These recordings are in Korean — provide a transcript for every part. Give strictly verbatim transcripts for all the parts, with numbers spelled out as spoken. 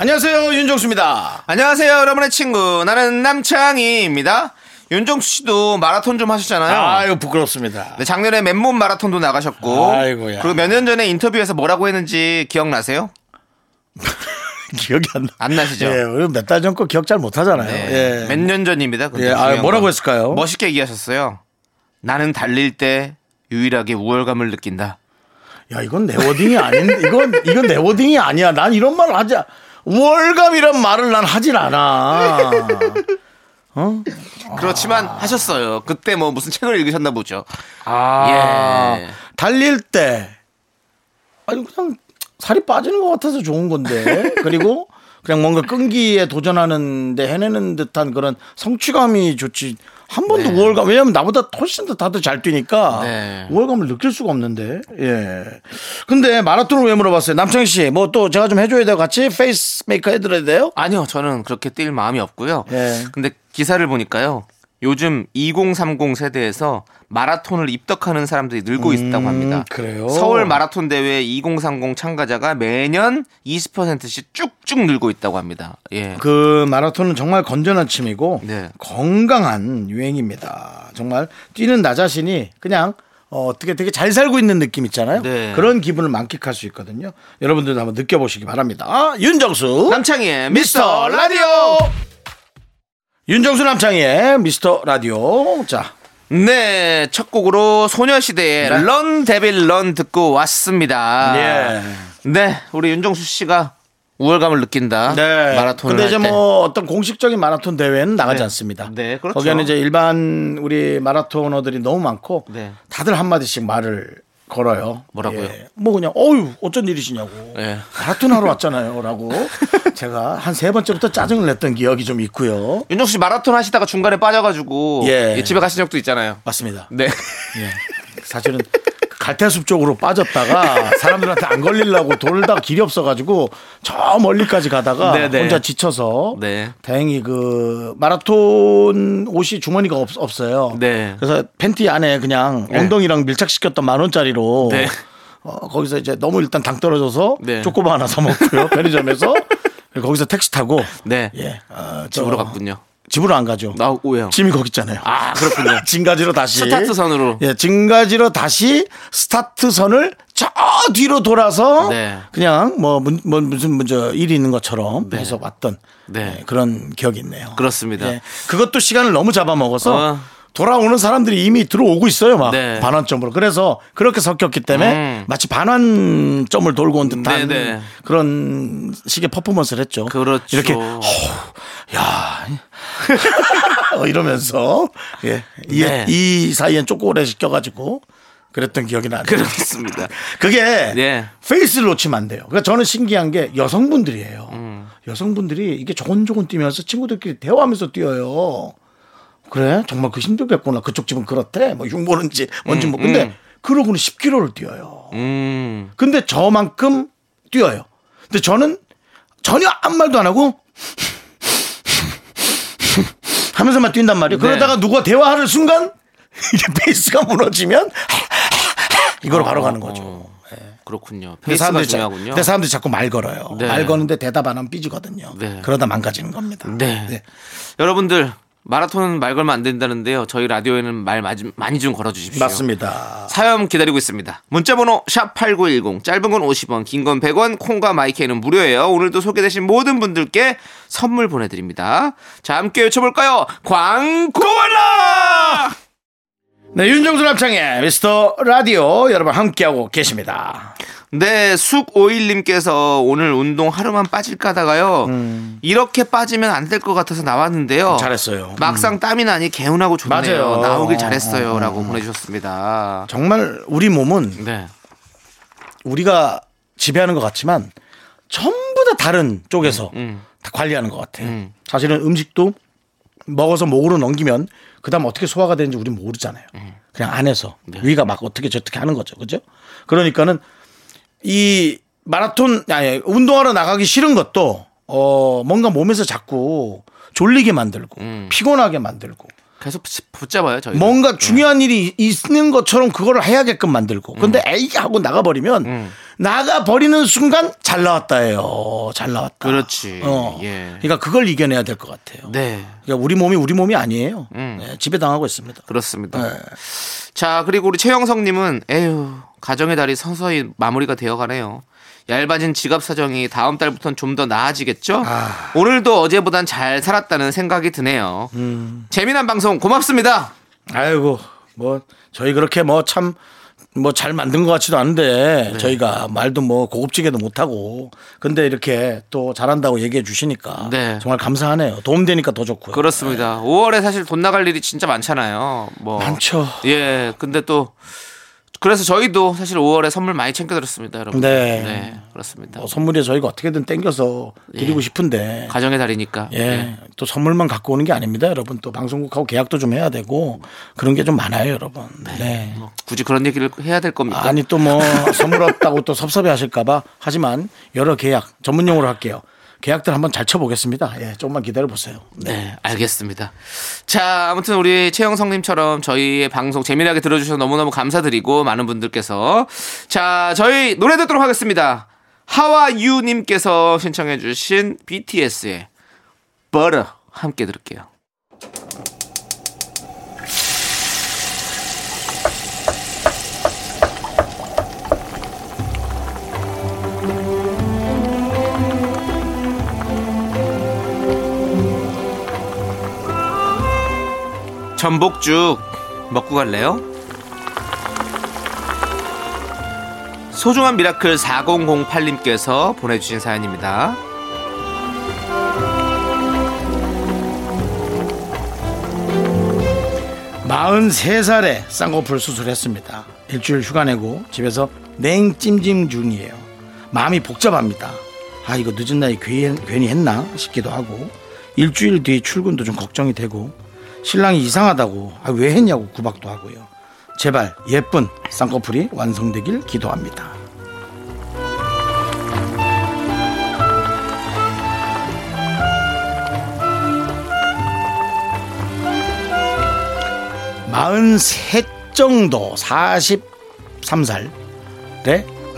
안녕하세요, 윤종수입니다. 안녕하세요, 여러분의 친구 나는 남창희입니다. 윤종수 씨도 마라톤 좀 하셨잖아요. 아유, 부끄럽습니다. 네, 작년에 맨몸 마라톤도 나가셨고. 아이고야. 그리고 몇 년 전에 인터뷰에서 뭐라고 했는지 기억나세요? 기억이 안 나. 안 나시죠? 예, 몇 달 전 거 기억 잘 못 하잖아요. 네, 예. 몇 년 전입니다. 근데 예, 아, 뭐라고 했을까요? 멋있게 얘기하셨어요. 나는 달릴 때 유일하게 우월감을 느낀다. 야, 이건 내 워딩이 아닌데. 이건 이건 내 워딩이 아니야. 난 이런 말을 하지. 월감이란 말을 난 하질 않아. 어? 그렇지만 아... 하셨어요. 그때 뭐 무슨 책을 읽으셨나 보죠. 아, 예. 달릴 때 아니 그냥 살이 빠지는 것 같아서 좋은 건데. 그리고 그냥 뭔가 끈기에 도전하는데 해내는 듯한 그런 성취감이 좋지. 한 번도 네. 우월감, 왜냐면 나보다 훨씬 더 다들 잘 뛰니까 네. 우월감을 느낄 수가 없는데. 예. 근데 마라톤을 왜 물어봤어요? 남창희 씨, 뭐 또 제가 좀 해줘야 돼요? 같이 페이스 메이커 해드려야 돼요? 아니요, 저는 그렇게 뛸 마음이 없고요. 예. 근데 기사를 보니까요. 요즘 이공삼공 세대에서 마라톤을 입덕하는 사람들이 늘고 있다고 합니다. 음, 그래요? 서울 마라톤 대회 이공삼공 참가자가 매년 이십 퍼센트씩 쭉쭉 늘고 있다고 합니다. 예. 그 마라톤은 정말 건전한 취미고 네. 건강한 유행입니다. 정말 뛰는 나 자신이 그냥 어, 어떻게 되게 잘 살고 있는 느낌 있잖아요. 네. 그런 기분을 만끽할 수 있거든요. 여러분들도 한번 느껴보시기 바랍니다. 아, 윤정수 남창희의 미스터 라디오. 윤정수 남창희의 미스터 라디오. 자, 네, 첫 곡으로 소녀시대의 네. 런 데빌 런 듣고 왔습니다. 예. 네, 우리 윤정수 씨가 우월감을 느낀다. 네. 마라톤을 근데 이제 할 때. 뭐 어떤 공식적인 마라톤 대회는 나가지 네. 않습니다. 네, 그렇죠. 거기는 이제 일반 우리 마라토너들이 너무 많고 네. 다들 한 마디씩 말을 걸어요. 뭐라고요? 예. 뭐 그냥 어유 어쩐 일이시냐고. 예. 마라톤 하러 왔잖아요라고 제가 한 세 번째부터 짜증을 냈던 기억이 좀 있고요. 윤정수 씨 마라톤 하시다가 중간에 빠져가지고 예. 예, 집에 가신 적도 있잖아요. 맞습니다. 네. 예. 사실은 갈대숲 쪽으로 빠졌다가 사람들한테 안 걸리려고 돌다 길이 없어가지고 저 멀리까지 가다가 네네. 혼자 지쳐서 네. 다행히 그 마라톤 옷이 주머니가 없, 없어요. 네. 그래서 팬티 안에 그냥 네. 엉덩이랑 밀착시켰던 만 원짜리로 네. 어, 거기서 이제 너무 일단 당 떨어져서 네. 초코바 하나 사 먹고요. 편의점에서 거기서 택시 타고 네. 예. 어, 집으로 갔군요. 집으로 안 가죠. 나 오해요. 짐이 거기 있잖아요. 아, 그렇군요. 진가지로 다시 스타트선으로. 예, 진가지로 다시 스타트선을 저 뒤로 돌아서 네. 그냥 뭐, 뭐 무슨 먼저 일이 있는 것처럼 네. 해서 왔던 네. 예, 그런 기억이 있네요. 그렇습니다. 예, 그것도 시간을 너무 잡아먹어서 어. 돌아오는 사람들이 이미 들어오고 있어요, 막 네. 반환점으로. 그래서 그렇게 섞였기 때문에 음. 마치 반환점을 돌고 온 듯한 네네. 그런 식의 퍼포먼스를 했죠. 그렇죠. 이렇게 허우, 야 이러면서 예. 네. 이, 이 사이엔 초콜릿 시켜가지고 그랬던 기억이 나네요. 그렇습니다. 그게 네. 페이스를 놓치면 안 돼요. 그러니까 저는 신기한 게 여성분들이에요. 음. 여성분들이 이게 조곤조곤 뛰면서 친구들끼리 대화하면서 뛰어요. 그래? 정말 그 힘들겠구나. 그쪽 집은 그렇대. 뭐 흉보는지 뭔지 음, 뭐. 근데 음. 그러고는 십 킬로미터를 뛰어요. 음. 근데 저만큼 뛰어요. 근데 저는 전혀 아무 말도 안 하고 하면서만 뛴단 말이에요. 네. 그러다가 누가 대화하는 순간 이게 페이스가 무너지면 이걸 어, 바로 가는 거죠. 어, 네. 그렇군요. 페이스가 중요하군요. 근데 사람들이 자꾸 말 걸어요. 네. 말 거는데 대답 안 하면 삐지거든요. 네. 그러다 망가지는 겁니다. 네. 네. 여러분들. 마라톤은 말 걸면 안 된다는데요. 저희 라디오에는 말 많이 좀 걸어주십시오. 맞습니다. 사연 기다리고 있습니다. 문자번호 샵 팔구일공, 짧은 건 오십 원, 긴 건 백 원, 콩과 마이크는 무료예요. 오늘도 소개되신 모든 분들께 선물 보내드립니다. 자, 함께 외쳐볼까요? 광고라! 네, 윤정수 남창의 미스터 라디오 여러분 함께하고 계십니다. 네, 숙오일님께서 오늘 운동 하루만 빠질까 하다가요 음. 이렇게 빠지면 안 될 것 같아서 나왔는데요. 잘했어요. 막상 음. 땀이 나니 개운하고 좋네요. 맞아요. 나오길 잘했어요. 음. 라고 보내주셨습니다. 정말 우리 몸은 네. 우리가 지배하는 것 같지만 전부 다 다른 쪽에서 음, 음. 다 관리하는 것 같아요. 음. 사실은 음식도 먹어서 목으로 넘기면 그다음 어떻게 소화가 되는지 우리는 모르잖아요. 음. 그냥 안에서 네. 위가 막 어떻게 저렇게 하는 거죠, 그죠? 그러니까는 이 마라톤 아니 운동하러 나가기 싫은 것도 어 뭔가 몸에서 자꾸 졸리게 만들고 음. 피곤하게 만들고. 계속 붙잡아요, 저희. 뭔가 중요한 일이 있는 것처럼 그걸 해야게끔 만들고. 근데 음. 에이 하고 나가버리면 음. 나가버리는 순간 잘 나왔다예요. 잘 나왔다. 그렇지. 어. 예. 그러니까 그걸 이겨내야 될 것 같아요. 네. 그러니까 우리 몸이 우리 몸이 아니에요. 음. 네, 지배당하고 있습니다. 그렇습니다. 네. 자, 그리고 우리 최영성님은 에휴 가정의 달이 서서히 마무리가 되어가네요. 얇아진 지갑 사정이 다음 달부터는 좀 더 나아지겠죠? 아... 오늘도 어제보단 잘 살았다는 생각이 드네요. 음... 재미난 방송 고맙습니다. 아이고 뭐 저희 그렇게 뭐 참 뭐 잘 만든 것 같지도 않은데 네. 저희가 말도 뭐 고급지게도 못하고 근데 이렇게 또 잘한다고 얘기해 주시니까 네. 정말 감사하네요. 도움되니까 더 좋고요. 그렇습니다. 네. 오월에 사실 돈 나갈 일이 진짜 많잖아요. 뭐 많죠. 예, 근데 또 그래서 저희도 사실 오월에 선물 많이 챙겨드렸습니다, 여러분. 네. 네, 그렇습니다. 뭐 선물에 저희가 어떻게든 땡겨서 드리고 예. 싶은데 가정의 달이니까. 예. 예. 또 선물만 갖고 오는 게 아닙니다, 여러분. 또 방송국하고 계약도 좀 해야 되고 그런 게 좀 많아요, 여러분. 네. 네. 뭐 굳이 그런 얘기를 해야 될 겁니까? 아니 또 뭐 선물 없다고 또 섭섭해하실까봐 하지만 여러 계약 전문용어로 할게요. 계약들 한번 잘 쳐보겠습니다. 예, 조금만 기다려보세요. 네. 네, 알겠습니다. 자, 아무튼 우리 최영성님처럼 저희의 방송 재미나게 들어주셔서 너무너무 감사드리고 많은 분들께서 자, 저희 노래 듣도록 하겠습니다. 하와유님께서 신청해 주신 비티에스의 Butter 함께 들을게요. 전복죽 먹고 갈래요? 소중한 미라클 사공공팔님께서 보내주신 사연입니다. 마흔세 살에 쌍꺼풀 수술했습니다. 일주일 휴가 내고 집에서 냉찜찜 중이에요. 마음이 복잡합니다. 아 이거 늦은 나이 괜히 했나 싶기도 하고 일주일 뒤 출근도 좀 걱정이 되고 신랑이 이상하다고 아, 왜 했냐고 구박도 하고요. 제발 예쁜 쌍꺼풀이 완성되길 기도합니다. 마흔셋 정도 마흔세 살에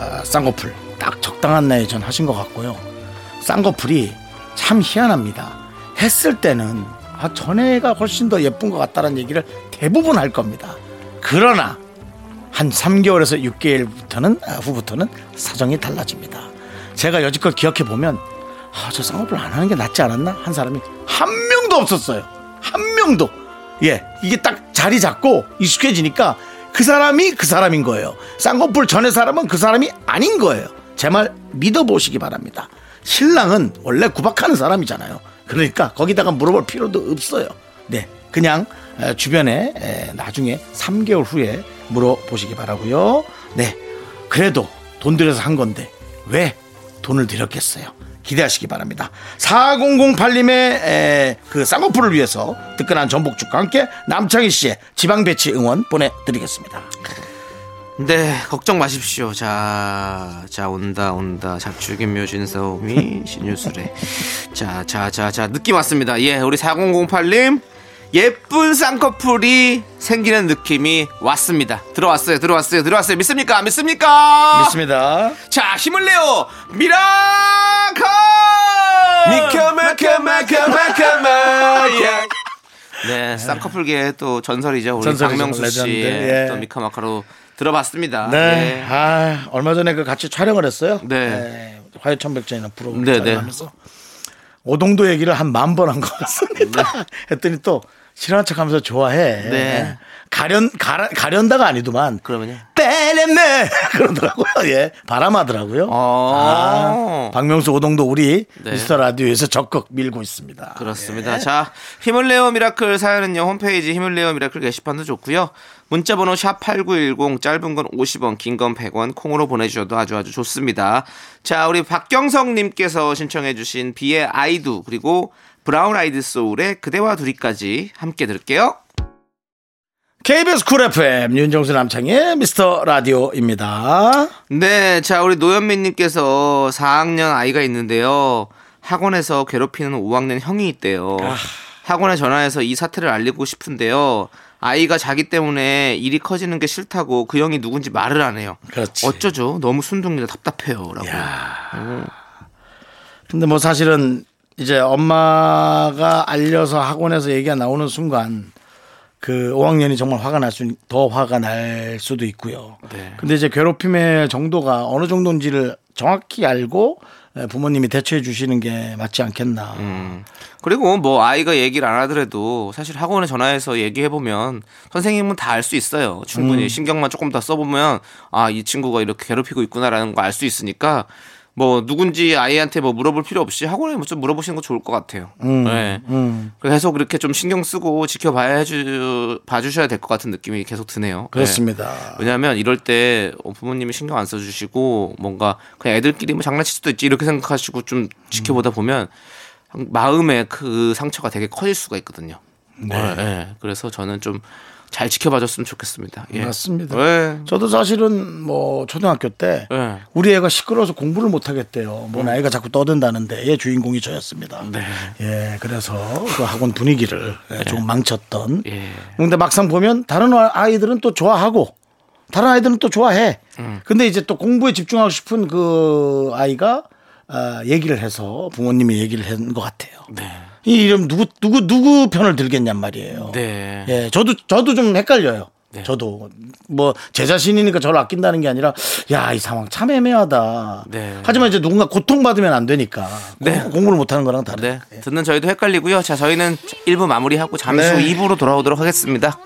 어, 쌍꺼풀 딱 적당한 나이에 전 하신 것 같고요. 쌍꺼풀이 참 희한합니다. 했을 때는 아, 전에가 훨씬 더 예쁜 것 같다는 얘기를 대부분 할 겁니다. 그러나 한 삼 개월에서 육 개월부터는 아, 후부터는 사정이 달라집니다. 제가 여지껏 기억해보면 아, 저 쌍꺼풀 안 하는 게 낫지 않았나? 한 사람이 한 명도 없었어요. 한 명도. 예, 이게 딱 자리 잡고 익숙해지니까 그 사람이 그 사람인 거예요. 쌍꺼풀 전의 사람은 그 사람이 아닌 거예요. 제 말 믿어보시기 바랍니다. 신랑은 원래 구박하는 사람이잖아요. 그러니까 거기다가 물어볼 필요도 없어요. 네, 그냥 주변에 나중에 삼 개월 후에 물어보시기 바라고요. 네, 그래도 돈 들여서 한 건데 왜 돈을 들였겠어요. 기대하시기 바랍니다. 사공공팔님의 그 쌍꺼풀을 위해서 뜨끈한 전복죽과 함께 남창희 씨의 지방배치 응원 보내드리겠습니다. 네, 걱정 마십시오. 자, 자, 온다, 온다. 잡축인 묘진서오미, 신유술에. 자, 자, 자, 자, 느낌 왔습니다. 예, 우리 사공공팔님, 예쁜 쌍꺼풀이 생기는 느낌이 왔습니다. 들어왔어요, 들어왔어요, 들어왔어요. 믿습니까? 믿습니까? 믿습니다. 자, 힘을 내요! 미라클! 미켜, 미켜, 미켜, 미켜, 미켜. 네, 쌍꺼풀계의 또 전설이죠. 우리 박명수 씨의 또 미카마카로. 들어봤습니다. 네. 네. 아, 얼마 전에 그 같이 촬영을 했어요. 네. 네. 화요천백전이나 프로그램 네, 촬영하면서 네. 오동도 얘기를 한 만 번 한 것 같습니다. 네. 했더니 또 싫어하는 척하면서 좋아해. 네. 가련 가라, 가련다가 아니더만. 그러면요. 땡 헬멧 그러더라고요. 예, 바람하더라고요. 아, 아, 박명수 오동도 우리 네. 미스터 라디오에서 적극 밀고 있습니다. 그렇습니다. 예. 자, 힘을 내어 미라클 사연은요 홈페이지 힘을 내어 미라클 게시판도 좋고요. 문자번호 샵 팔구일공 짧은 건 오십 원 긴 건 백 원 콩으로 보내주셔도 아주 아주 좋습니다. 자, 우리 박경성님께서 신청해주신 비의 아이두 그리고 브라운 아이드 소울의 그대와 둘이까지 함께 들을게요. 케이비에스 쿨 에프엠 윤종수 남창의 미스터 라디오입니다. 네, 자 우리 노현민님께서 사 학년 아이가 있는데요. 학원에서 괴롭히는 오 학년 형이 있대요. 아... 학원에 전화해서 이 사태를 알리고 싶은데요. 아이가 자기 때문에 일이 커지는 게 싫다고 그 형이 누군지 말을 안 해요. 그렇지. 어쩌죠? 너무 순둥이라 답답해요라고. 음. 근데 뭐 사실은 이제 엄마가 알려서 학원에서 얘기가 나오는 순간. 그 오 학년이 정말 화가 날 수, 더 화가 날 수도 있고요. 네. 근데 이제 괴롭힘의 정도가 어느 정도인지를 정확히 알고 부모님이 대처해 주시는 게 맞지 않겠나. 음. 그리고 뭐 아이가 얘기를 안 하더라도 사실 학원에 전화해서 얘기해 보면 선생님은 다 알 수 있어요. 충분히 음. 신경만 조금 더 써보면 아, 이 친구가 이렇게 괴롭히고 있구나라는 거 알 수 있으니까. 뭐 누군지 아이한테 뭐 물어볼 필요 없이 학원에 뭐 좀 물어보시는 거 좋을 것 같아요. 음, 네. 음. 그래서 그렇게 좀 신경 쓰고 지켜봐야 해주 봐주셔야 될 것 같은 느낌이 계속 드네요. 그렇습니다. 네. 왜냐하면 이럴 때 부모님이 신경 안 써주시고 뭔가 그냥 애들끼리 뭐 장난칠 수도 있지 이렇게 생각하시고 좀 지켜보다 보면 마음의 그 상처가 되게 커질 수가 있거든요. 네. 네. 그래서 저는 좀 잘 지켜봐줬으면 좋겠습니다. 예. 맞습니다. 네. 저도 사실은 뭐 초등학교 때 네. 우리 애가 시끄러워서 공부를 못하겠대요. 뭔 아이가 자꾸 떠든다는데 얘 주인공이 저였습니다. 네. 예, 그래서 그 학원 분위기를 네. 조금 망쳤던. 예. 근데 막상 보면 다른 아이들은 또 좋아하고 다른 아이들은 또 좋아해. 음. 근데 이제 또 공부에 집중하고 싶은 그 아이가 아, 얘기를 해서 부모님이 얘기를 한 것 같아요. 네. 이 이름 누구 누구 누구 편을 들겠냔 말이에요. 네. 예, 저도 저도 좀 헷갈려요. 네. 저도 뭐 제 자신이니까 저를 아낀다는 게 아니라 야, 이 상황 참 애매하다. 네. 하지만 이제 누군가 고통받으면 안 되니까 네. 공, 공부를 못하는 거랑 다르네. 네. 듣는 저희도 헷갈리고요. 자, 저희는 일 부 마무리하고 잠시 후 네. 이 부로 돌아오도록 하겠습니다.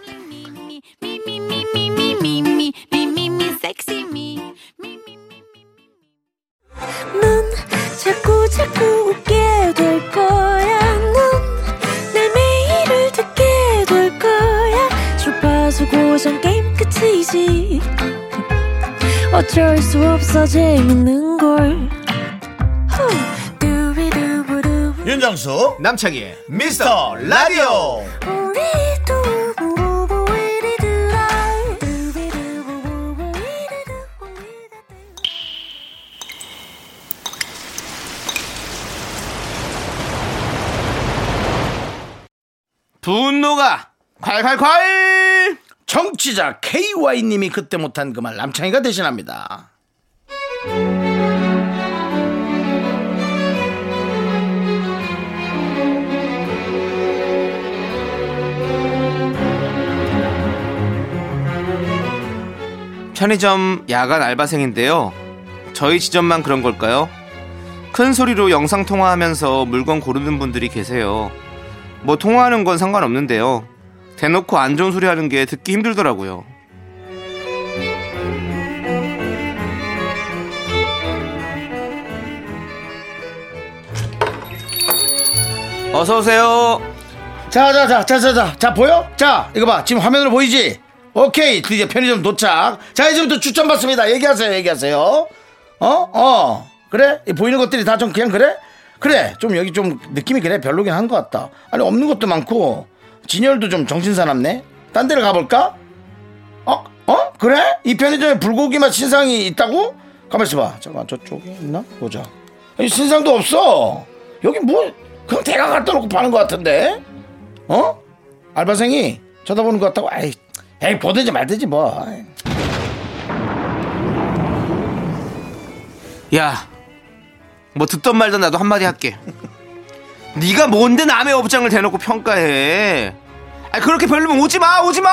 넌 자꾸 자꾸 웃게 될 거야. 고정 게임 끝이지 어쩔 수 없어 재밌는 걸 윤정수 남창희의 미스터 라디오. 분노가 콸콸콸. 정치자 케이와이님이 그때 못한 그 말 남창이가 대신합니다. 편의점 야간 알바생인데요. 저희 지점만 그런 걸까요? 큰 소리로 영상통화하면서 물건 고르는 분들이 계세요. 뭐 통화하는 건 상관없는데요. 대놓고 안 좋은 소리 하는 게 듣기 힘들더라고요. 어서 오세요. 자자자자자자 자, 자, 자, 자, 자, 보여? 자 이거 봐 지금 화면으로 보이지? 오케이 드디어 편의점 도착. 자 이제부터 추천 받습니다. 얘기하세요 얘기하세요. 어? 어 그래? 보이는 것들이 다 좀 그냥 그래? 그래 좀 여기 좀 느낌이 그래 별로긴 한 것 같다. 아니 없는 것도 많고 진열도 좀 정신사납네. 딴 데를 가볼까? 어? 어? 그래? 이 편의점에 불고기 맛 신상이 있다고? 가만 있어봐. 잠깐만 저쪽에 있나? 보자. 여기 신상도 없어. 여기 뭐 그냥 대강 갖다 놓고 파는 것 같은데? 어? 알바생이 쳐다보는 것 같다고? 에이, 에이 보든지 말든지 뭐. 야, 뭐 듣던 말던 나도 한마디 할게. 네가 뭔데 남의 업장을 대놓고 평가해. 아 그렇게 별로면 오지마 오지마.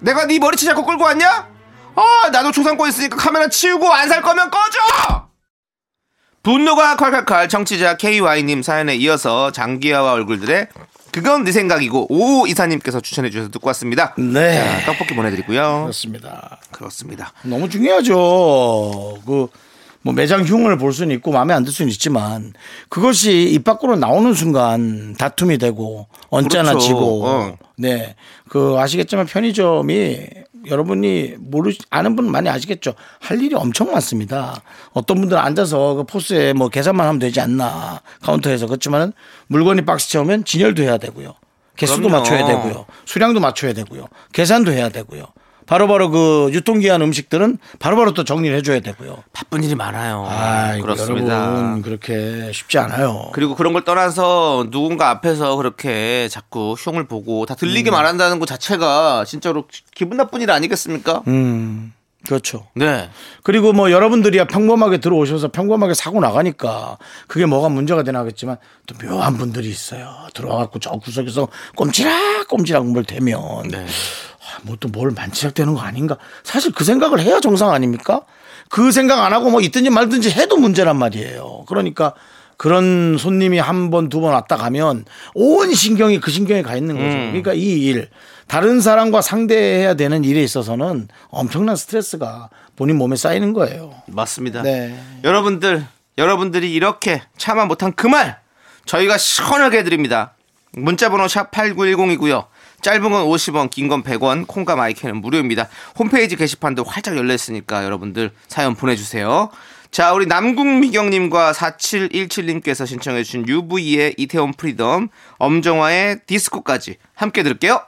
내가 네 머리채 잡고 끌고 왔냐? 어 나도 초상권 있으니까 카메라 치우고 안 살 거면 꺼져. 분노가 칼칼칼. 청취자 케이와이님 사연에 이어서 장기하와 얼굴들의 그건 네 생각이고 오 이사님께서 추천해 주셔서 듣고 왔습니다. 네. 자, 떡볶이 보내드리고요. 그렇습니다. 그렇습니다. 너무 중요하죠. 그 뭐 매장 흉을 볼 수는 있고 마음에 안 들 수는 있지만 그것이 입 밖으로 나오는 순간 다툼이 되고 언짢아지고 그렇죠. 어. 네. 그 아시겠지만 편의점이 여러분이 모르 아는 분 많이 아시겠죠. 할 일이 엄청 많습니다. 어떤 분들은 앉아서 그 포스에 뭐 계산만 하면 되지 않나 카운터에서. 그렇지만 물건이 박스 채우면 진열도 해야 되고요. 개수도 그럼요. 맞춰야 되고요. 수량도 맞춰야 되고요. 계산도 해야 되고요. 바로바로 바로 그 유통기한 음식들은 바로바로 바로 또 정리를 해줘야 되고요. 바쁜 일이 많아요. 아, 그렇습니다. 여러분 그렇게 쉽지 않아요. 그리고 그런 걸 떠나서 누군가 앞에서 그렇게 자꾸 흉을 보고 다 들리게 음. 말한다는 것 자체가 진짜로 기분 나쁜 일 아니겠습니까? 음, 그렇죠. 네. 그리고 뭐 여러분들이야 평범하게 들어오셔서 평범하게 사고 나가니까 그게 뭐가 문제가 되나 하겠지만 또 묘한 분들이 있어요. 들어와갖고 저 구석에서 꼼지락 꼼지락 뭘 대면. 네. 뭐 또 뭘 만지작되는 거 아닌가. 사실 그 생각을 해야 정상 아닙니까? 그 생각 안 하고 뭐 있든지 말든지 해도 문제란 말이에요. 그러니까 그런 손님이 한 번 두 번 왔다 가면 온 신경이 그 신경에 가 있는 거죠. 음. 그러니까 이 일 다른 사람과 상대해야 되는 일에 있어서는 엄청난 스트레스가 본인 몸에 쌓이는 거예요. 맞습니다. 네. 여러분들 여러분들이 이렇게 참아 못한 그 말 저희가 시원하게 해드립니다. 문자번호 샵 팔구일공이고요. 짧은 건 오십 원, 긴 건 백 원, 콩과 마이크는 무료입니다. 홈페이지 게시판도 활짝 열려있으니까 여러분들 사연 보내주세요. 자, 우리 남궁미경님과 사칠일칠님께서 신청해 주신 유브이의 이태원 프리덤, 엄정화의 디스코까지 함께 들을게요.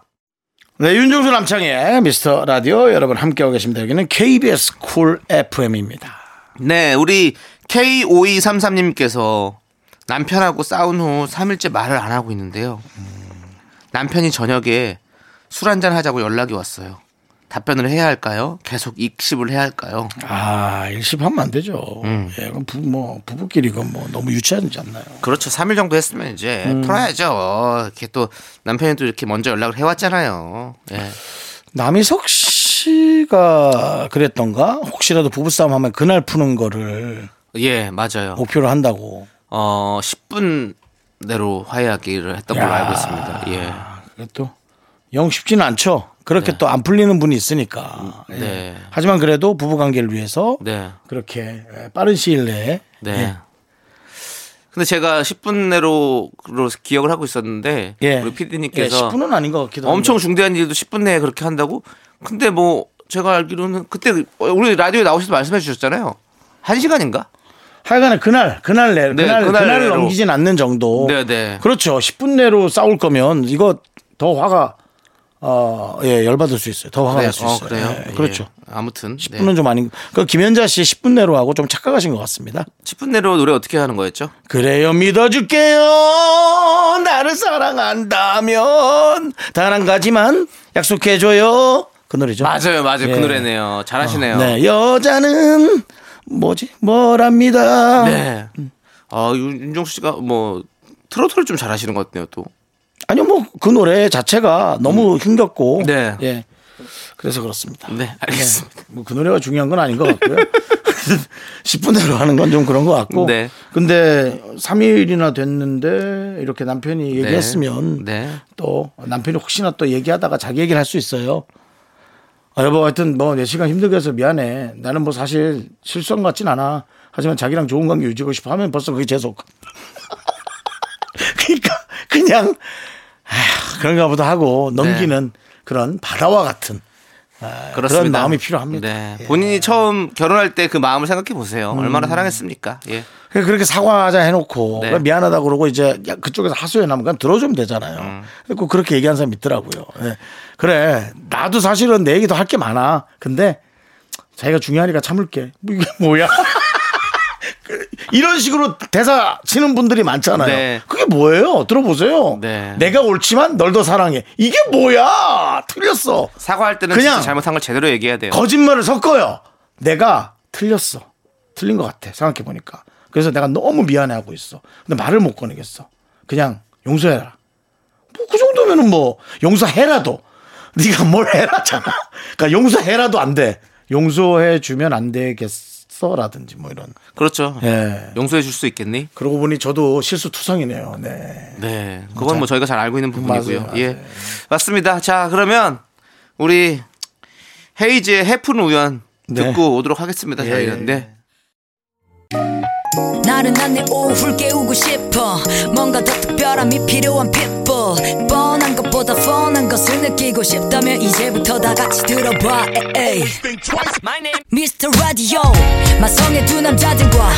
네, 윤종수 남창의 미스터 라디오 여러분 함께하고 계십니다. 여기는 케이비에스 쿨 에프엠입니다. 네, 우리 케이 오이삼삼님께서 남편하고 싸운 후 삼 일째 말을 안 하고 있는데요. 남편이 저녁에 술 한잔 하자고 연락이 왔어요. 답변을 해야 할까요? 계속 익십을 해야 할까요? 아, 일십하면 안 되죠. 음. 예, 그럼 부, 뭐, 부부끼리 그건 뭐 너무 유치하지 않나요? 그렇죠. 삼 일 정도 했으면 이제 음. 풀어야죠. 이렇게 또 남편이 또 이렇게 먼저 연락을 해왔잖아요. 예. 남희석 씨가 그랬던가? 혹시라도 부부싸움 하면 그날 푸는 거를. 예, 맞아요. 목표로 한다고. 어, 십 분 내로 화해하기를 했던 걸로 알고 있습니다. 예. 그것도 영 쉽지는 않죠. 그렇게 네. 또 안 풀리는 분이 있으니까. 네. 예. 하지만 그래도 부부 관계를 위해서 네. 그렇게 빠른 시일 내에. 네. 예. 근데 제가 십 분 내로 기억을 하고 있었는데 예. 우리 피디님께서 예, 십 분은 아닌 것 같기도 하고 엄청 중대한 일도 십 분 내에 그렇게 한다고. 근데 뭐 제가 알기로는 그때 우리 라디오에 나오셔서 말씀해 주셨잖아요. 한 시간인가? 하여간에 그날 그날 내 네, 그날 그날을 넘기진 않는 정도. 네, 네. 그렇죠. 십 분 내로 싸울 거면 이거 더 화가 어, 예, 열받을 수 있어요. 더 화가 날 수 어, 있어요. 그래요? 예, 예. 그렇죠. 아무튼 십 분은 네. 좀 아닌. 그 김연자 씨 십 분 내로 하고 좀 착각하신 것 같습니다. 십 분 내로 노래 어떻게 하는 거였죠? 그래요, 믿어줄게요. 나를 사랑한다면 단 한 가지만 약속해줘요. 그 노래죠. 맞아요, 맞아요. 예. 그 노래네요. 잘하시네요. 어, 네, 여자는 뭐지? 뭐랍니다. 네. 아, 윤종수 씨가 뭐 트로트를 좀 잘하시는 것 같네요, 또. 아니요, 뭐 그 노래 자체가 너무 음. 힘겹고. 네. 예. 그래서 그렇습니다. 네, 알겠습니다. 네. 뭐 그 노래가 중요한 건 아닌 것 같고요. 십 분 내로 하는 건 좀 그런 것 같고. 네. 근데 삼 일이나 됐는데 이렇게 남편이 얘기했으면 네. 네. 또 남편이 혹시나 또 얘기하다가 자기 얘기를 할 수 있어요. 아, 여보, 하여튼, 뭐, 내 시간 힘들게 해서 미안해. 나는 뭐 사실 실수한 것 같진 않아. 하지만 자기랑 좋은 관계 유지하고 싶어 하면 벌써 그게 재수. 그러니까, 그냥, 아휴, 그런가 보다 하고 넘기는 네. 그런 바다와 같은 아, 그런 마음이 필요합니다. 네. 예. 본인이 처음 결혼할 때 그 마음을 생각해 보세요. 음. 얼마나 사랑했습니까? 예. 그렇게 사과하자 해놓고 네. 미안하다고 그러고 이제 그쪽에서 하소연 하면 그냥 들어주면 되잖아요. 음. 그리고 그렇게 얘기하는 사람이 있더라고요. 네. 그래 나도 사실은 내 얘기도 할 게 많아. 근데 자기가 중요하니까 참을게. 뭐 이게 뭐야. 이런 식으로 대사 치는 분들이 많잖아요. 네. 그게 뭐예요? 들어보세요. 네. 내가 옳지만 널 더 사랑해. 이게 뭐야. 틀렸어. 사과할 때는 그냥 진짜 잘못한 걸 제대로 얘기해야 돼요. 거짓말을 섞어요. 내가 틀렸어. 틀린 것 같아 생각해보니까. 그래서 내가 너무 미안해하고 있어. 근데 말을 못 꺼내겠어. 그냥 용서해라. 뭐 그 정도면은 뭐 용서해라도 네가 뭘 해라잖아. 그러니까 용서해라도 안 돼. 용서해주면 안 되겠어. 써라든지 뭐 이런. 그렇죠. 네. 용서해 줄 수 있겠니? 그러고 보니 저도 실수투성이네요. 네. 네. 그건 뭐 저희가 잘 알고 있는 부분이고요. 맞아요. 예. 맞아요. 맞습니다. 자, 그러면 우리 헤이즈의 해픈 우연 듣고 네. 오도록 하겠습니다. 예. 저희는. 네. 나른한 내 오후를 깨우고 싶어 뭔가 더 특별함이 필요한 people 뻔한 것보다 뻔한 것을 느끼고 싶다면 이제부터 다 같이 들어봐 에이. 미스터라디오 마성의 두 남자들과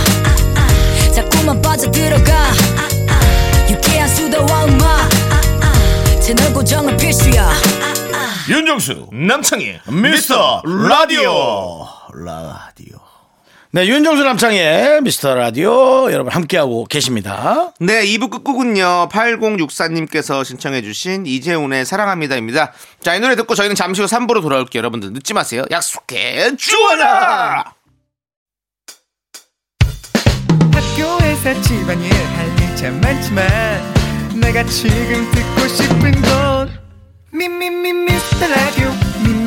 자꾸만 빠져들어가 유쾌한 수다와 음악 채널 고정은 필수야 윤정수 남창희 미스터라디오 라디오 네, 윤종수 남창의 미스터라디오 여러분 함께하고 계십니다. 네, 이 부 끝곡은요 팔공육사 님께서 신청해 주신 이재훈의 사랑합니다입니다. 자, 이 노래 듣고 저희는 잠시 후 삼 부로 돌아올게요. 여러분들 늦지 마세요. 약속해 주원아. 학교에서 집안일 할 일 참 많지만 내가 지금 듣고 싶은 건 미미미 미스터라디오 미미미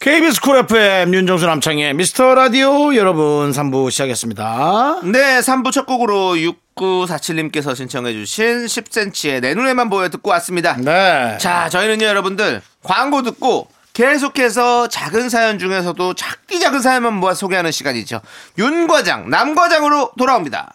케이비에스 쿨 에프엠 윤정수 남창의 미스터라디오 여러분 삼 부 시작했습니다. 네, 삼 부 첫 곡으로 육구사칠 님께서 신청해 주신 십 센티미터의 내 눈에만 보여 듣고 왔습니다. 네. 자, 저희는요 여러분들 광고 듣고 계속해서 작은 사연 중에서도 작디 작은 사연만 모아 소개하는 시간이죠. 윤과장 남과장으로 돌아옵니다.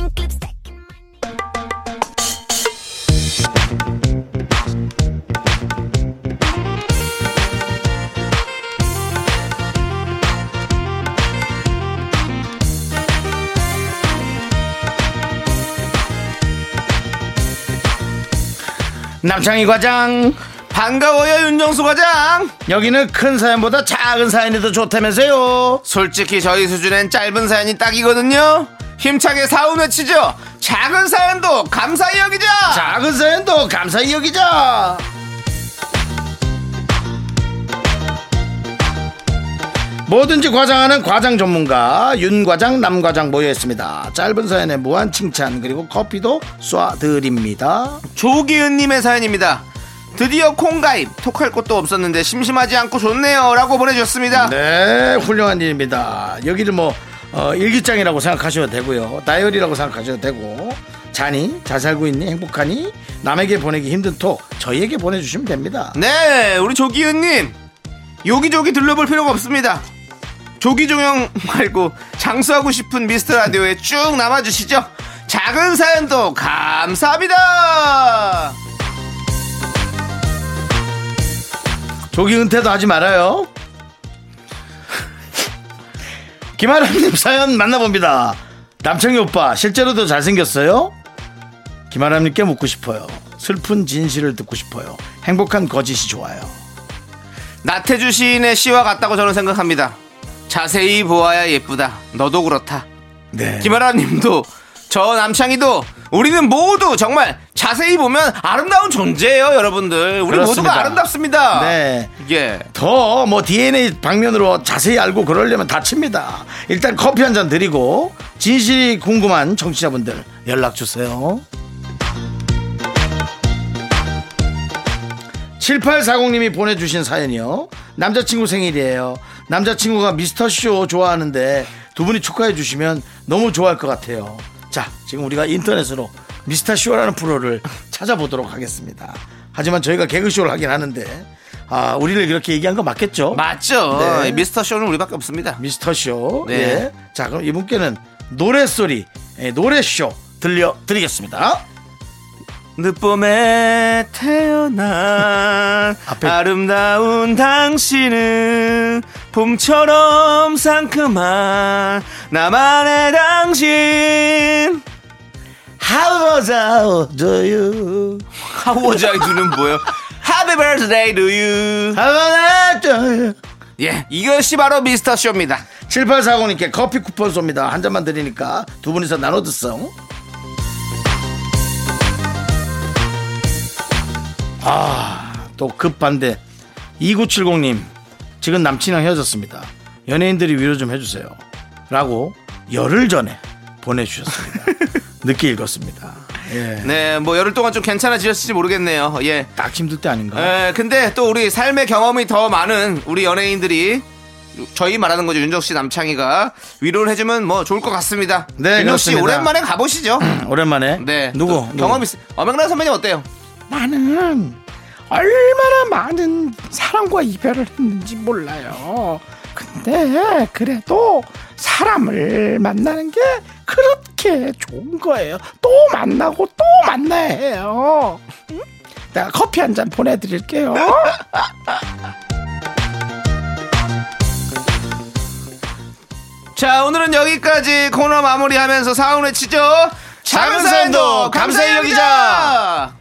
남창희 과장 반가워요. 윤정수 과장, 여기는 큰 사연보다 작은 사연이 더 좋다면서요. 솔직히 저희 수준엔 짧은 사연이 딱이거든요. 힘차게 사운 외치죠. 작은 사연도 감사히 여기자. 작은 사연도 감사히 여기자. 뭐든지 과장하는 과장 전문가 윤과장 남과장 모여있습니다. 짧은 사연에 무한 칭찬 그리고 커피도 쏴드립니다. 조기은님의 사연입니다. 드디어 콩가입 톡할 것도 없었는데 심심하지 않고 좋네요 라고 보내주셨습니다. 네, 훌륭한 일입니다. 여기를 뭐 어, 일기장이라고 생각하셔도 되고요, 다이어리라고 생각하셔도 되고, 자니? 잘 살고 있니? 행복하니? 남에게 보내기 힘든 톡 저희에게 보내주시면 됩니다. 네, 우리 조기은님 여기저기 들러볼 필요가 없습니다. 조기종영 말고 장수하고 싶은 미스터라디오에 쭉 남아주시죠. 작은 사연도 감사합니다. 조기 은퇴도 하지 말아요. 김아람님 사연 만나봅니다. 남청이 오빠 실제로도 잘생겼어요? 김아람님께 묻고 싶어요. 슬픈 진실을 듣고 싶어요. 행복한 거짓이 좋아요. 나태주 시인의 시와 같다고 저는 생각합니다. 자세히 보아야 예쁘다. 너도 그렇다. 네. 김아라님도 저 남창희도 우리는 모두 정말 자세히 보면 아름다운 존재예요, 여러분들. 우리 그렇습니다. 모두가 아름답습니다. 네. 예. 더 뭐 디엔에이 방면으로 자세히 알고 그러려면 다칩니다. 일단 커피 한 잔 드리고 진실이 궁금한 청취자분들 연락 주세요. 칠팔사공님이 보내주신 사연이요. 남자친구 생일이에요. 남자친구가 미스터쇼 좋아하는데 두 분이 축하해 주시면 너무 좋아할 것 같아요. 자, 지금 우리가 인터넷으로 미스터쇼라는 프로를 찾아보도록 하겠습니다. 하지만 저희가 개그쇼를 하긴 하는데 아, 우리를 그렇게 얘기한 거 맞겠죠? 맞죠. 네. 미스터쇼는 우리밖에 없습니다. 미스터쇼. 네. 예. 자, 그럼 이분께는 노래소리, 예, 노래쇼 들려드리겠습니다. 늦봄에 태어난 앞에. 아름다운 당신은 봄처럼 상큼한 나만의 당신. How was I do you? How was I do는 뭐예요? Happy birthday to you. How was I do you? 예, 이것이 바로 미스터쇼입니다. 칠팔사공님께 커피 쿠폰 쏩니다. 한 잔만 드리니까 두 분이서 나눠 드세요. 아, 또 급반대 이구칠공님 지금 남친이랑 헤어졌습니다. 연예인들이 위로 좀 해주세요 라고 열흘 전에 보내주셨습니다. 늦게 읽었습니다. 예. 네, 뭐 열흘 동안 좀 괜찮아지셨을지 모르겠네요. 예, 딱 힘들 때 아닌가. 예, 근데 또 우리 삶의 경험이 더 많은 우리 연예인들이 저희 말하는 거죠. 윤정씨 남창희가 위로를 해주면 뭐 좋을 것 같습니다. 네, 윤정씨 오랜만에 가보시죠. 오랜만에. 네, 누구 경험이 있어. 어명란 선배님 어때요? 나는 얼마나 많은 사람과 이별을 했는지 몰라요. 근데 그래도 사람을 만나는 게 그렇게 좋은 거예요. 또 만나고 또 만나야 해요. 응? 내가 커피 한 잔 보내드릴게요. 자, 오늘은 여기까지. 코너 마무리하면서 사운 외치죠. 작은 사연도 감사히 여기자.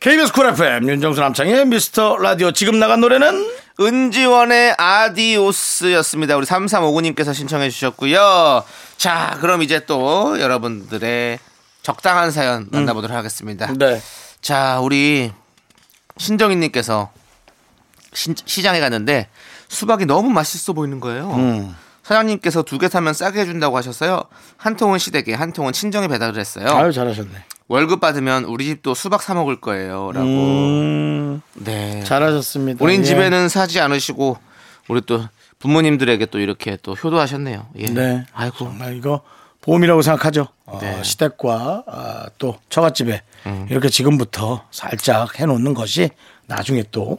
케이비에스 쿨 에프엠 윤정수 남창의 미스터 라디오. 지금 나간 노래는 은지원의 아디오스였습니다. 우리 삼삼오구님께서 신청해 주셨고요. 자, 그럼 이제 또 여러분들의 적당한 사연 만나보도록 음. 하겠습니다. 네. 자, 우리 신정희님께서 신, 시장에 갔는데 수박이 너무 맛있어 보이는 거예요. 음. 사장님께서 두 개 사면 싸게 해준다고 하셔서요. 한 통은 시댁에, 한 통은 친정에 배달을 했어요. 아유, 잘하셨네. 월급 받으면 우리 집도 수박 사 먹을 거예요 라고. 음, 네, 잘하셨습니다. 우린 예. 집에는 사지 않으시고 우리 또 부모님들에게 또 이렇게 또 효도하셨네요. 예. 네. 아이고, 정말 이거 보험이라고 생각하죠. 네. 어, 시댁과 어, 또 처갓집에 음. 이렇게 지금부터 살짝 해놓는 것이 나중에 또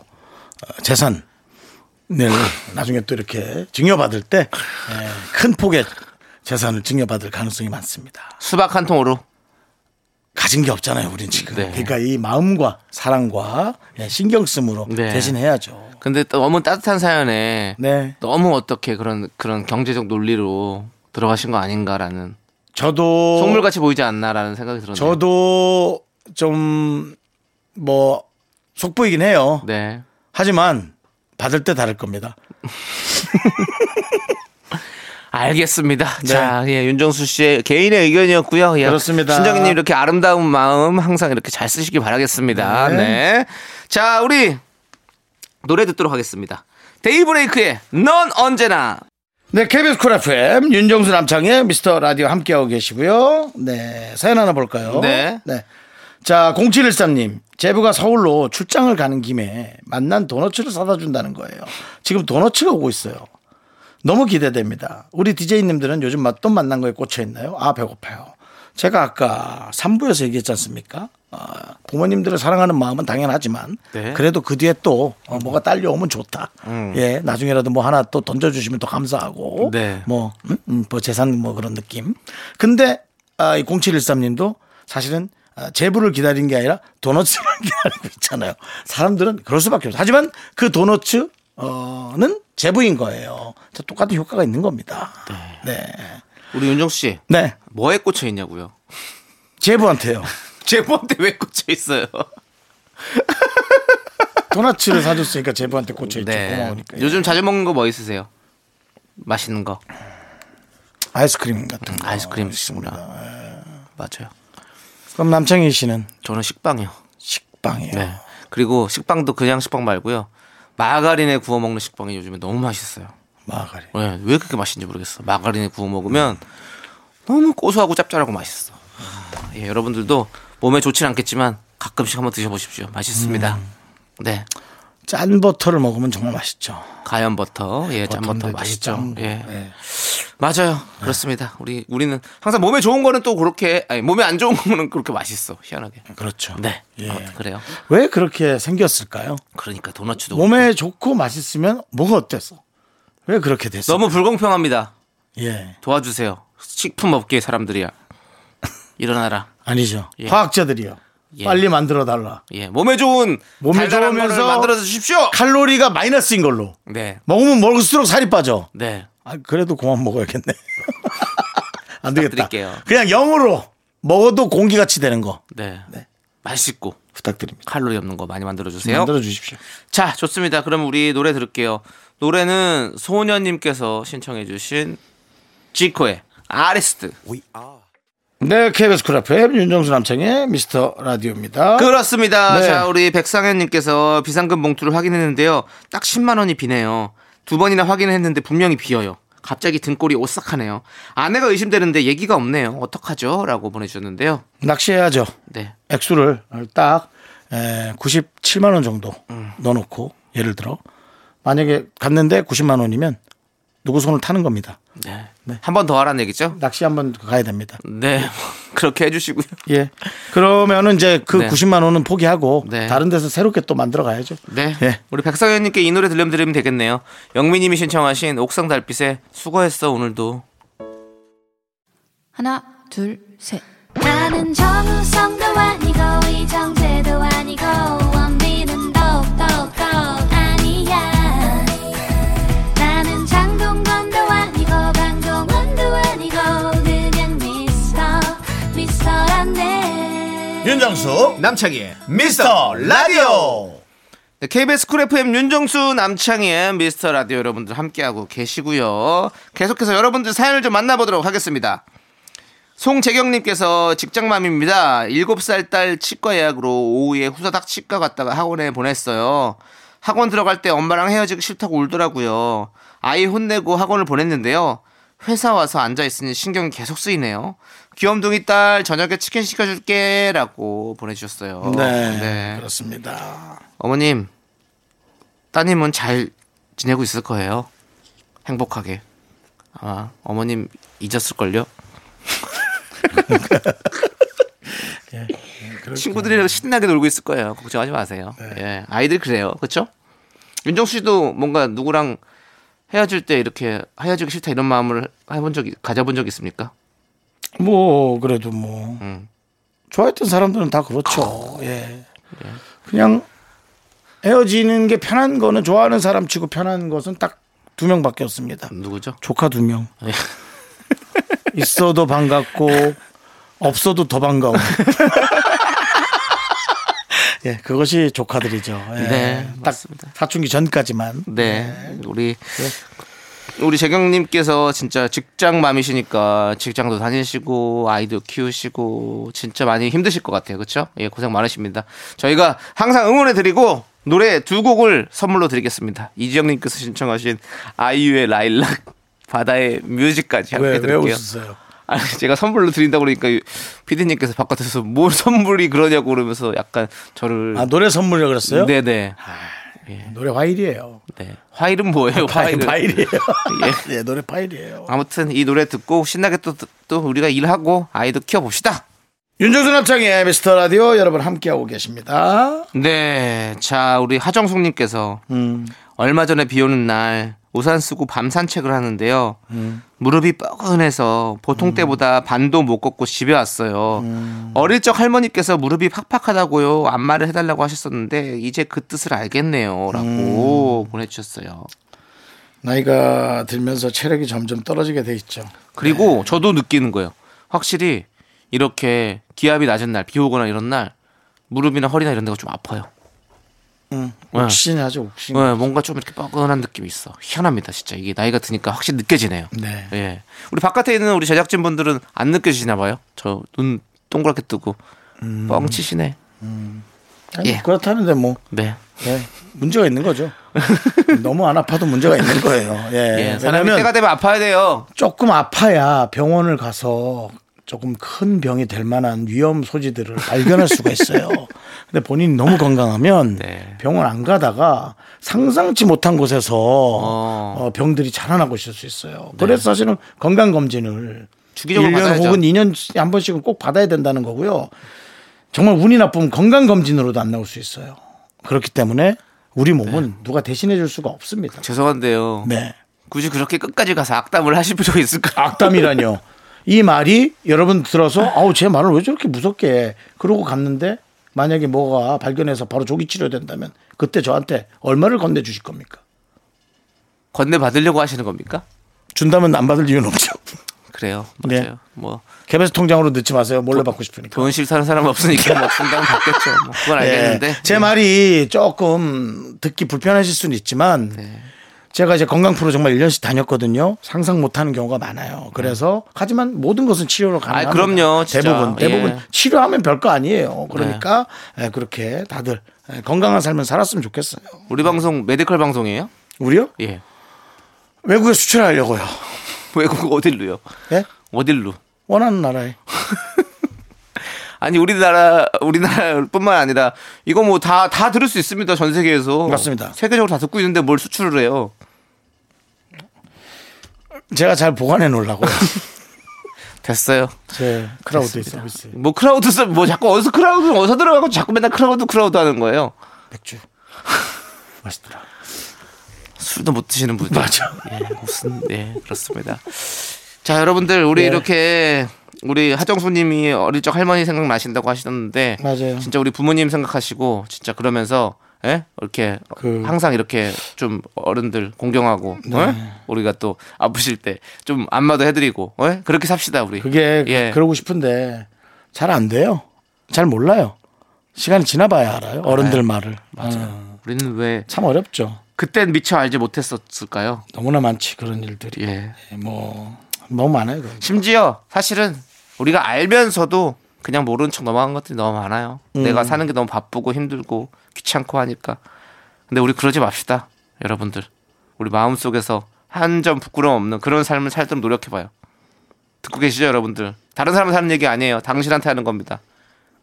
어, 재산을 나중에 또 이렇게 증여받을 때 큰 폭의 재산을 증여받을 가능성이 많습니다. 수박 한 통으로 가진 게 없잖아요, 우린 지금. 네. 그러니까 이 마음과 사랑과 신경쓰므로 네. 대신해야죠. 근데 너무 따뜻한 사연에 네. 너무 어떻게 그런 그런 경제적 논리로 들어가신 거 아닌가라는. 저도 속물같이 보이지 않나라는 생각이 들었네요. 저도 좀 뭐 속보이긴 해요. 네. 하지만 받을 때 다를 겁니다. 알겠습니다. 네. 자, 예, 윤정수 씨의 개인의 의견이었고요. 예, 그렇습니다. 신정희님 이렇게 아름다운 마음 항상 이렇게 잘 쓰시길 바라겠습니다. 네. 네. 자, 우리 노래 듣도록 하겠습니다. 데이브레이크의 넌 언제나. 네, 케이비에스 쿨 에프엠 윤정수 남창의 미스터 라디오 함께하고 계시고요. 네, 사연 하나 볼까요? 네. 네. 자, 공칠일삼님 제부가 서울로 출장을 가는 김에 만난 도너츠를 사다 준다는 거예요. 지금 도너츠가 오고 있어요. 너무 기대됩니다. 우리 디제이님들은 요즘 또 만난 거에 꽂혀있나요? 아, 배고파요. 제가 아까 삼 부에서 얘기했지 않습니까? 어, 부모님들을 사랑하는 마음은 당연하지만 네. 그래도 그 뒤에 또 어, 뭐가 딸려오면 좋다. 음. 예, 나중에라도 뭐 하나 또 던져주시면 더 감사하고 네. 뭐, 음, 음, 뭐 재산 뭐 그런 느낌. 근데 아, 이 공칠일삼님도 사실은 아, 제부를 기다린 게 아니라 도너츠를 기다리고 있잖아요. 사람들은 그럴 수밖에 없어요. 하지만 그 도너츠 어는 제부인 거예요. 똑같은 효과가 있는 겁니다. 네. 네. 우리 윤정수 씨. 네. 뭐에 꽂혀 있냐고요? 제부한테요. 제부한테 왜 꽂혀 있어요? 도넛을 사줬으니까 제부한테 꽂혀 있죠. 네. 고마우니까. 요즘 자주 먹는 거 뭐 있으세요? 맛있는 거. 아이스크림 같은 거. 아이스크림 있습니다. 네. 맞아요. 그럼 남창희 씨는? 저는 식빵이요. 식빵이요. 네. 그리고 식빵도 그냥 식빵 말고요. 마가린에 구워 먹는 식빵이 요즘에 너무 맛있어요. 마가린. 네, 왜 그렇게 맛있는지 모르겠어. 마가린에 구워 먹으면 너무 고소하고 짭짤하고 맛있어. 아, 예, 여러분들도 몸에 좋진 않겠지만 가끔씩 한번 드셔보십시오. 맛있습니다. 음. 네. 짠 버터를 먹으면 정말 맛있죠. 가연 버터, 예, 짠 버터 맛있죠. 짠. 예, 네. 맞아요, 네. 그렇습니다. 우리 우리는 항상 몸에 좋은 거는 또 그렇게, 아니 몸에 안 좋은 거는 그렇게 맛있어, 희한하게. 그렇죠. 네, 예. 아, 그래요. 왜 그렇게 생겼을까요? 그러니까 도넛도 몸에 그렇고. 좋고 맛있으면 뭐가 어땠어? 왜 그렇게 됐어? 너무 불공평합니다. 예, 도와주세요. 식품 업계 사람들이야. 일어나라. 아니죠. 예. 과학자들이요. 예. 빨리 만들어 달라. 예, 몸에 좋은 몸에 좋으면서 만들어 주십시오. 칼로리가 마이너스인 걸로. 네. 먹으면 먹을수록 살이 빠져. 네. 아 그래도 그만 먹어야겠네. 안 되겠다. 부탁드릴게요. 그냥 영으로 먹어도 공기같이 되는 거. 네. 네. 맛있고 부탁드립니다. 칼로리 없는 거 많이 만들어 주세요. 만들어 주십시오. 자, 좋습니다. 그럼 우리 노래 들을게요. 노래는 소녀님께서 신청해주신 지코의 아리스트. 오이. 아. 네, 케이비에스 쿨 에프엠 윤정수 남창의 미스터 라디오입니다. 그렇습니다. 네. 자, 우리 백상현님께서 비상금 봉투를 확인했는데요, 딱 십만 원이 비네요. 두 번이나 확인했는데 분명히 비어요. 갑자기 등골이 오싹하네요. 아내가 의심되는데 얘기가 없네요. 어떡하죠? 라고 보내주셨는데요. 낚시해야죠. 네. 액수를 딱 구십칠만 원 정도 음. 넣어놓고, 예를 들어 만약에 갔는데 구십만 원이면 누구 손을 타는 겁니다. 네. 네. 한 번 더 하라는 얘기죠? 낚시 한 번 가야 됩니다. 네. 그렇게 해주시고요. 예. 그러면은 이제 그 네. 구십만 원은 포기하고 네. 다른 데서 새롭게 또 만들어 가야죠. 네. 예. 우리 백성현님께 이 노래 들려드리면 되겠네요. 영미님이 신청하신 옥상 달빛에 수고했어 오늘도. 하나, 둘, 셋. 나는 정우성도 아니고 이정재도 아니고 원빈은 더욱더욱 아니야. 윤정수 남창희의 미스터 라디오. 네, 케이비에스 쿨 에프엠 윤정수 남창희의 미스터 라디오 여러분들 함께하고 계시고요. 계속해서 여러분들 사연을 좀 만나보도록 하겠습니다. 송재경님께서 직장맘입니다. 일곱 살 딸 치과 예약으로 오후에 후다닥 치과 갔다가 학원에 보냈어요. 학원 들어갈 때 엄마랑 헤어지기 싫다고 울더라고요. 아이 혼내고 학원을 보냈는데요, 회사 와서 앉아있으니 신경이 계속 쓰이네요. 귀염둥이 딸 저녁에 치킨 시켜줄게 라고 보내주셨어요. 네, 네, 그렇습니다. 어머님, 따님은 잘 지내고 있을 거예요. 행복하게. 아마 어머님 잊었을걸요. 네, 네, 친구들이랑 신나게 놀고 있을 거예요. 걱정하지 마세요. 네. 예, 아이들 그래요. 그렇죠? 윤정수 씨도 뭔가 누구랑 헤어질 때 이렇게 헤어지기 싫다 이런 마음을 해본 적이, 가져본 적이 있습니까? 뭐 그래도 뭐 음. 좋아했던 사람들은 다 그렇죠. 아, 예. 예. 그냥 헤어지는 게 편한 거는 좋아하는 사람 치고 편한 것은 딱 두 명밖에 없습니다. 누구죠? 조카 두 명. 예. 있어도 반갑고 없어도 더 반가워. 예, 그것이 조카들이죠. 예. 네, 딱 맞습니다. 사춘기 전까지만. 네, 예. 우리. 예. 우리 재경님께서 진짜 직장맘이시니까 직장도 다니시고 아이도 키우시고 진짜 많이 힘드실 것 같아요. 그렇죠? 예, 고생 많으십니다. 저희가 항상 응원해드리고 노래 두 곡을 선물로 드리겠습니다. 이지영님께서 신청하신 아이유의 라일락, 바다의 뮤직까지 함께 드릴게요. 왜 웃으세요? 아니, 제가 선물로 드린다고 그러니까 피디님께서 바깥에서 뭘 선물이 그러냐고 그러면서 약간 저를. 아, 노래 선물이라고 그랬어요? 네네. 예. 노래 파일이에요. 네. 파일은 뭐예요? 파일, 파일이에요. 예. 네, 노래 파일이에요. 아무튼 이 노래 듣고 신나게 또, 또 우리가 일하고 아이도 키워봅시다. 윤정수 남창의 미스터 라디오 여러분 함께하고 계십니다. 네. 자, 우리 하정숙님께서 음. 얼마 전에 비 오는 날 우산 쓰고 밤 산책을 하는데요. 음. 무릎이 뻐근해서 보통 때보다 음. 반도 못 걷고 집에 왔어요. 음. 어릴 적 할머니께서 무릎이 팍팍하다고요, 안마를 해달라고 하셨었는데 이제 그 뜻을 알겠네요 라고 음. 보내주셨어요. 나이가 들면서 체력이 점점 떨어지게 돼 있죠. 그리고 네. 저도 느끼는 거예요. 확실히 이렇게 기압이 낮은 날, 비 오거나 이런 날 무릎이나 허리나 이런 데가 좀 아파요. 응. 욱신이 아주 욱신. 네, 뭔가 좀 이렇게 뻐근한 느낌이 있어. 희한합니다, 진짜. 이게 나이가 드니까 확실히 느껴지네요. 네. 예. 우리 바깥에 있는 우리 제작진분들은 안 느껴지시나 봐요. 저 눈 동그랗게 뜨고 음. 뻥치시네. 음. 아니, 예. 그렇다는데 뭐. 네. 예. 문제가 있는 거죠. 너무 안 아파도 문제가 있는 거예요. 예. 예, 사람이 때가 되면 아파야 돼요. 조금 아파야 병원을 가서 조금 큰 병이 될 만한 위험 소지들을 발견할 수가 있어요. 근데 본인이 너무 건강하면 네. 병원 안 가다가 상상치 못한 곳에서 어. 어, 병들이 자라나고 있을 수 있어요. 네. 그래서 사실은 건강검진을 주기적으로 일 년 받아야죠. 혹은 이 년에 한 번씩은 꼭 받아야 된다는 거고요. 정말 운이 나쁘면 건강검진으로도 안 나올 수 있어요. 그렇기 때문에 우리 몸은 네. 누가 대신해 줄 수가 없습니다. 죄송한데요. 네. 굳이 그렇게 끝까지 가서 악담을 하실 필요가 있을까요? 악담이라뇨. 이 말이 여러분 들어서 아우 제 말을 왜 저렇게 무섭게 해. 그러고 갔는데 만약에 뭐가 발견해서 바로 조기 치료된다면 그때 저한테 얼마를 건네주실 겁니까? 건네받으려고 하시는 겁니까? 준다면 안 받을 이유는 없죠. 그래요. 맞아요. 네. 뭐 개별 통장으로 넣지 마세요. 몰래 도, 받고 싶으니까. 돈 싫다는 사람 없으니까 뭐 준다면 받겠죠. 뭐 그건 알겠는데. 네. 제 말이 조금 듣기 불편하실 수는 있지만 네. 제가 이제 건강 프로 정말 일 년씩 다녔거든요. 상상 못하는 경우가 많아요. 그래서 네. 하지만 모든 것은 치료로 가능합니다. 아, 그럼요. 진짜. 대부분 대부분 예. 치료하면 별거 아니에요. 그러니까 네. 그렇게 다들 건강한 삶을 살았으면 좋겠어요. 우리 방송 메디컬 방송이에요? 우리요? 예. 외국에 수출하려고요. 외국 어딜로요? 예? 어딜로? 원하는 나라에. 아니 우리나라 우리나라뿐만 아니라 이거 뭐 다 다 들을 수 있습니다. 전 세계에서. 맞습니다. 세계적으로 다 듣고 있는데 뭘 수출을 해요? 제가 잘 보관해 놓으려고요. 됐어요. 제 크라우드 서비스. 뭐 크라우드 서비스 뭐 자꾸 어디서 크라우드 어디서 들어가고 자꾸 맨날 크라우드 크라우드 하는 거예요. 맥주. 맛있더라. 술도 못 드시는 분들. 맞아. 예, 무슨 예, 그렇습니다. 자, 여러분들 우리 네. 이렇게 우리 하정수님이 어릴 적 할머니 생각나신다고 하시던데 맞아요. 진짜 우리 부모님 생각하시고 진짜 그러면서 예? 이렇게 그... 항상 이렇게 좀 어른들 공경하고 네. 어? 우리가 또 아프실 때 좀 안마도 해드리고 어? 그렇게 삽시다 우리. 그게 예. 그러고 싶은데 잘 안 돼요. 잘 몰라요. 시간이 지나봐야 알아요. 어른들 아유, 말을. 맞아요. 어. 우리는 왜 참 어렵죠. 그땐 미처 알지 못했었을까요? 너무나 많지 그런 일들이. 예. 뭐 너무 많아요. 그러니까. 심지어 사실은 우리가 알면서도 그냥 모르는 척 넘어간 것들이 너무 많아요. 음. 내가 사는 게 너무 바쁘고 힘들고 귀찮고 하니까. 근데 우리 그러지 맙시다. 여러분들. 우리 마음속에서 한 점 부끄러움 없는 그런 삶을 살도록 노력해봐요. 듣고 계시죠 여러분들. 다른 사람한테 하는 얘기 아니에요. 당신한테 하는 겁니다.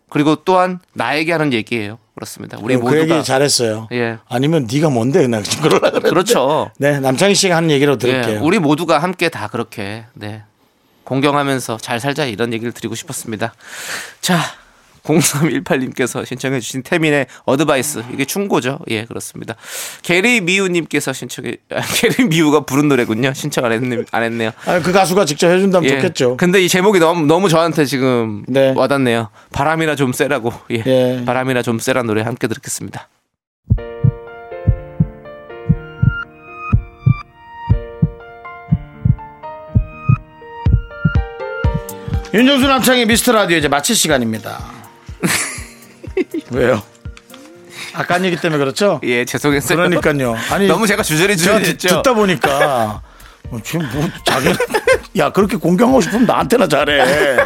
그리고 또한 나에게 하는 얘기예요. 그렇습니다. 우리 모두가 그 얘기 잘했어요. 예. 아니면 네가 뭔데 그냥 그러려고 그랬는데. 그렇죠. 네, 남창희 씨가 하는 얘기로 들을게요. 예. 우리 모두가 함께 다 그렇게 네. 공경하면서 잘 살자 이런 얘기를 드리고 싶었습니다. 자, 공삼일팔님께서 신청해 주신 태민의 어드바이스. 이게 충고죠. 예, 그렇습니다. 게리 미우 님께서 신청해 아, 게리 미우가 부른 노래군요. 신청 안 했네. 안 했네요. 아, 그 가수가 직접 해 준다면 예. 좋겠죠. 근데 이 제목이 너무 너무 저한테 지금 네. 와닿네요. 바람이나 좀 쐬라고. 예. 예. 바람이나 좀 쐬라는 노래 함께 듣겠습니다. 윤종수 남창의 미스터라디오 이제 마칠 시간입니다. 왜요? 아까 한 얘기 때문에 그렇죠? 예, 죄송했어요. 그러니까요. 아니 너무 제가 주저리 주저리 했죠. 듣다 보니까 어, 지금 뭐 자기 야 그렇게 공경하고 싶으면 나한테나 잘해.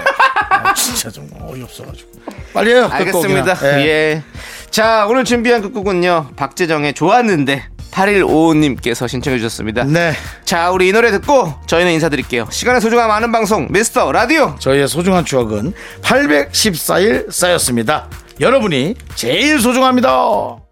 아, 진짜 좀 어이없어가지고 빨리 해요. 알겠습니다. 예. 예. 자 오늘 준비한 끝곡은요 박재정의 좋았는데. 팔일오오님께서 신청해 주셨습니다. 네. 자, 우리 이 노래 듣고 저희는 인사드릴게요. 시간의 소중함 아는 방송 미스터 라디오. 저희의 소중한 추억은 팔백십사일 쌓였습니다. 여러분이 제일 소중합니다.